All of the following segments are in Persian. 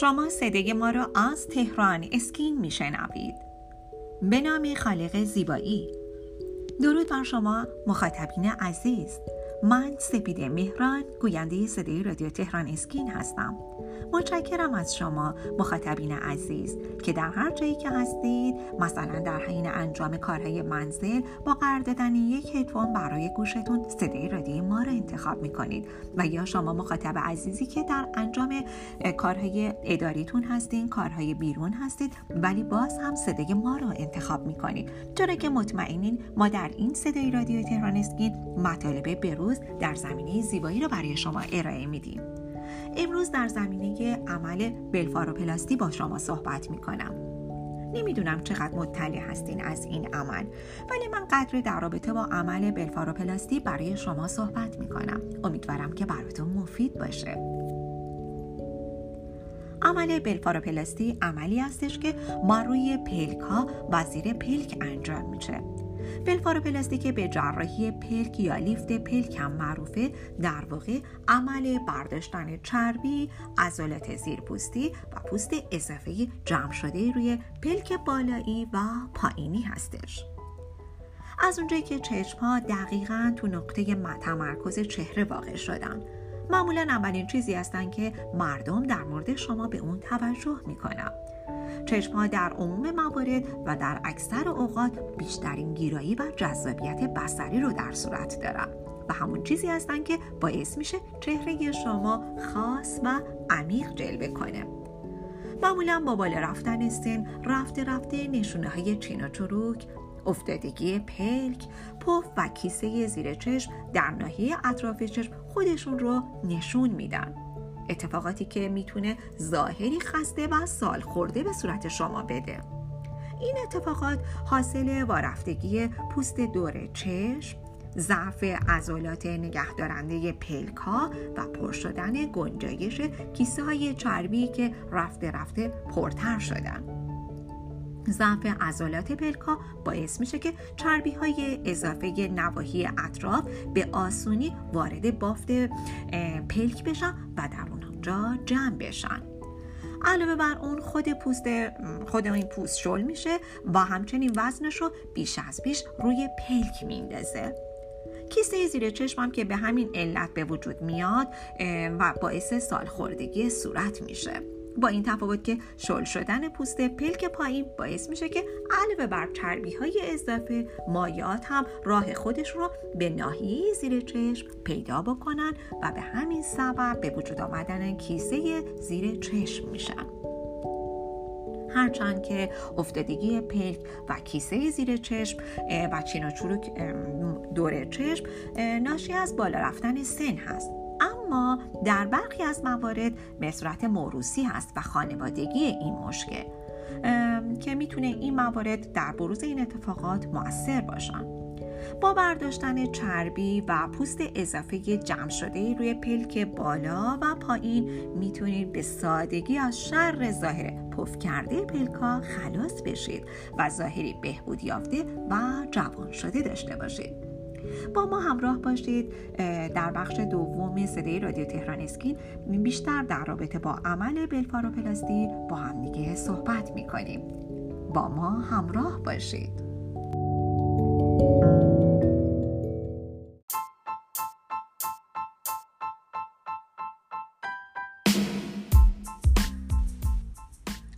شما صدای ما را از تهران اسکین میشنوید. به نام خالق زیبایی. درود بر شما مخاطبین عزیز. من سپیده مهران، گوینده صدای رادیو تهران اسکین هستم. متشکرم از شما مخاطبین عزیز که در هر جایی که هستید، مثلا در حین انجام کارهای منزل با قرار دادن یک هدفون برای گوشتون صدای رادیوی ما را انتخاب میکنید، و یا شما مخاطب عزیزی که در انجام کارهای اداریتون هستین، کارهای بیرون هستید، ولی باز هم صدای ما را انتخاب میکنید، چرا که مطمئنین ما در این صدای رادیو تهران اسکین مطالب به روز در زمینه زیبایی را برای شما ارائه میدیم. امروز در زمینه عمل بلفاروپلاستی با شما صحبت میکنم. نمیدونم چقدر مطلع هستین از این عمل، ولی من قدر در رابطه با عمل بلفاروپلاستی برای شما صحبت میکنم. امیدوارم که براتون مفید باشه. عمل بلفاروپلاستی عملی هستش که ما روی پلک ها و زیر پلک انجام میشه. بلفاروپلاستی که به جراحی پلک یا لیفت پلک هم معروفه، در واقع عمل برداشتن چربی، عضلات زیرپوستی و پوست اضافی جمع شده روی پلک بالایی و پایینی هستش. از اونجایی که چشم‌ها دقیقاً تو نقطه تمرکز چهره واقع شدن، معمولاً اولین چیزی هستن که مردم در مورد شما به اون توجه میکنن. چشم‌ها در عموم موارد و در اکثر اوقات بیشترین گیرایی و جذابیت بصری رو در صورت دارن و همون چیزی هستن که باعث میشه چهره شما خاص و عمیق جلوه کنه. معمولاً با بالا رفتن سن، رفته رفته نشونه‌های چین و چروک، افتادگی پلک، پف و کیسه زیر چشم در ناحیه اطراف چشم خودشون رو نشون میدن. اتفاقاتی که میتونه ظاهری خسته و سال خورده به صورت شما بده. این اتفاقات حاصل وارفتگی پوست دور چشم، ضعف عضلات نگهدارنده پلک‌ها و پر شدن گنجایش کیسه‌های چربی که رفته رفته پرتر شدن. ضعف عضلات پلک‌ها باعث میشه که چربی‌های اضافه نواحی اطراف به آسونی وارد بافت پلک بشن و در اونجا جمع بشن. علاوه بر اون خود این پوست شل میشه و همچنین وزنش رو بیش از پیش روی پلک میندازه. کیسه زیر چشم هم که به همین علت به وجود میاد و باعث سالخوردگی صورت میشه. با این تفاوت که شل شدن پوست پلک پایین باعث میشه که علاوه بر چربی‌های اضافه، مایعات هم راه خودش رو به ناحیه زیر چشم پیدا بکنن و به همین سبب به وجود آمدن کیسه زیر چشم میشن. هرچند که افتادگی پلک و کیسه زیر چشم و چین و چروک دور چشم ناشی از بالا رفتن سن هست، اما در برخی از موارد به صورت موروثی هست و خانوادگی این مشکل که میتونه این موارد در بروز این اتفاقات مؤثر باشن. با برداشتن چربی و پوست اضافه جمع شده روی پلک بالا و پایین میتونید به سادگی از شر ظاهر پف کرده پلک‌ها خلاص بشید و ظاهری بهبود یافته و جوان شده داشته باشید. با ما همراه باشید در بخش دوم صدای رادیو تهران اسکین. بیشتر در رابطه با عمل بلفاروپلاستی با هم دیگه صحبت میکنیم. با ما همراه باشید.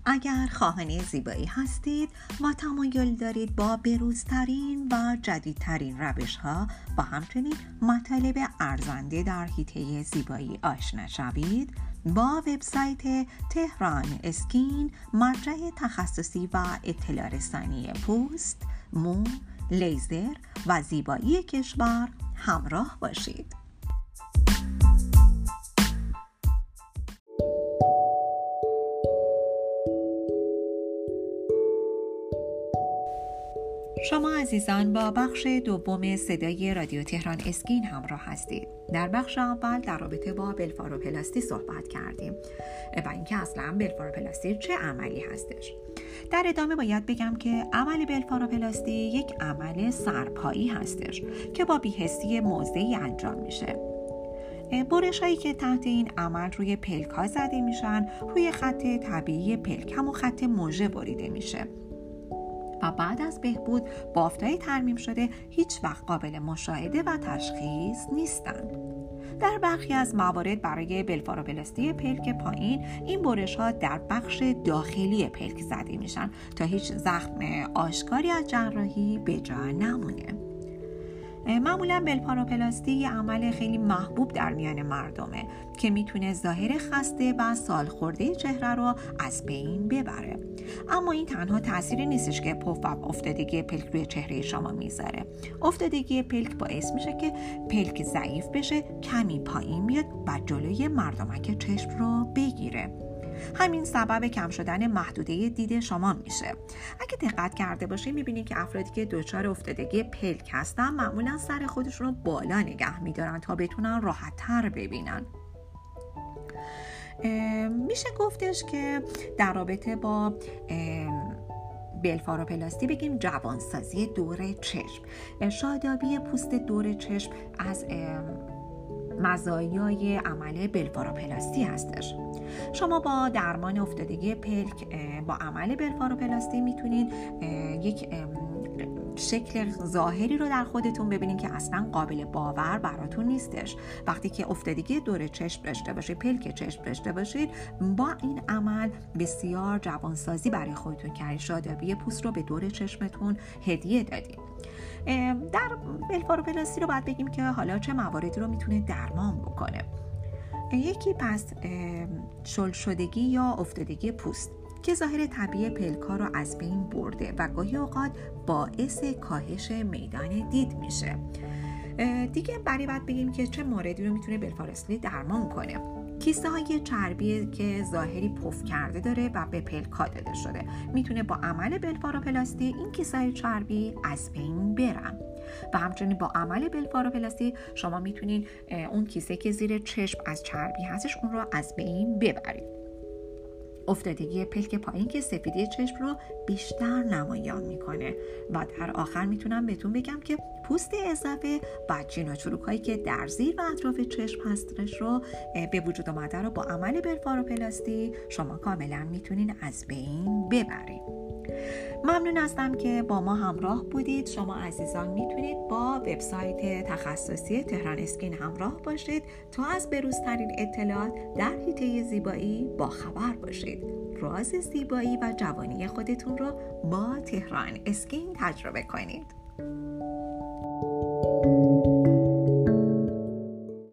اگر خواهان زیبایی هستید و تمایل دارید با بروزترین و جدیدترین روش‌ها و همچنین مطالب ارزنده در حیطه زیبایی آشنا شوید، با وبسایت تهران اسکین، مرجع تخصصی و اطلاع رسانی پوست، مو، لیزر و زیبایی کشور همراه باشید. شما عزیزان با بخش دوم صدای رادیو تهران اسکین همراه هستید. در بخش اول در رابطه با بلفاروپلاستی صحبت کردیم و اینکه اصلا بلفاروپلاستی چه عملی هستش. در ادامه باید بگم که عمل بلفاروپلاستی یک عمل سرپایی هستش که با بی‌حسی موضعی انجام میشه. برش هایی که تحت این عمل روی پلک ها زده میشن، روی خط طبیعی پلک هم و خط موژه بریده میشه و بعد از بهبود بافت‌های ترمیم شده هیچ وقت قابل مشاهده و تشخیص نیستند. در برخی از موارد برای بلفاروپلاستی پلک پایین این برش‌ها در بخش داخلی پلک زده میشن تا هیچ زخم آشکاری از جراحی به جا نمونه. معمولا بلپاروپلاستی یه عمل خیلی محبوب در میان مردمه که میتونه ظاهر خسته و سالخورده چهره رو از بین ببره، اما این تنها تأثیری نیستش که پف و افتادگی پلک روی چهره شما میذاره. افتادگی پلک باعث میشه که پلک ضعیف بشه، کمی پایین بیاد و جلوی مردمک چشم رو بگیره. همین سبب کم شدن محدوده دید شما میشه. اگه دقت کرده باشید میبینید که افرادی که دچار افتادگی پلک هستن معمولا سر خودشون رو بالا نگه میدارن تا بتونن راحت تر ببینن. میشه گفتش که در رابطه با بلفاروپلاستی بگیم جوانسازی دور چشم. شادابی پوست دور چشم از مزایای عمل بلفاروپلاستی هستش. شما با درمان افتادگی پلک با عمل بلفاروپلاستی میتونید یک شکل ظاهری رو در خودتون ببینید که اصلا قابل باور براتون نیستش. وقتی که افتادگی دور چشم داشته باشید، پلک چشم داشته باشید، با این عمل بسیار جوانسازی برای خودتون کردید. شادابی پوست رو به دور چشمتون هدیه دادید. در بلفاروپلاستی رو باید بگیم که حالا چه مواردی رو میتونه درمان بکنه. یکی پس شل شدگی یا افتادگی پوست که ظاهر طبیعی پلکا رو از بین برده و گاهی اوقات باعث کاهش میدان دید میشه. دیگه باید بگیم که چه موردی رو میتونه بلفاروپلاستی درمان کنه. کیسه های چربی که ظاهری پف کرده داره و به پلکا داده شده میتونه با عمل بلفاروپلاستی این کیسه های چربی از بین برن و همچنین با عمل بلفاروپلاستی شما میتونین اون کیسه که زیر چشم از چربی هستش اون رو از بین ببرید. افتادگی پلک پایین که سفیدی چشم رو بیشتر نمایان میکنه و در آخر میتونم بهتون بگم که پوست اضافه و چین و چروکایی که در زیر و اطراف چشم هستش رو به وجود اومده رو با عمل بلفاروپلاستی شما کاملا میتونین از بین ببرید. ممنون هستم که با ما همراه بودید. شما عزیزان میتونید با وبسایت تخصصی تهران اسکین همراه باشید تا از بروزترین اطلاعات در حیطه زیبایی با خبر باشید. راز زیبایی و جوانی خودتون رو با تهران اسکین تجربه کنید.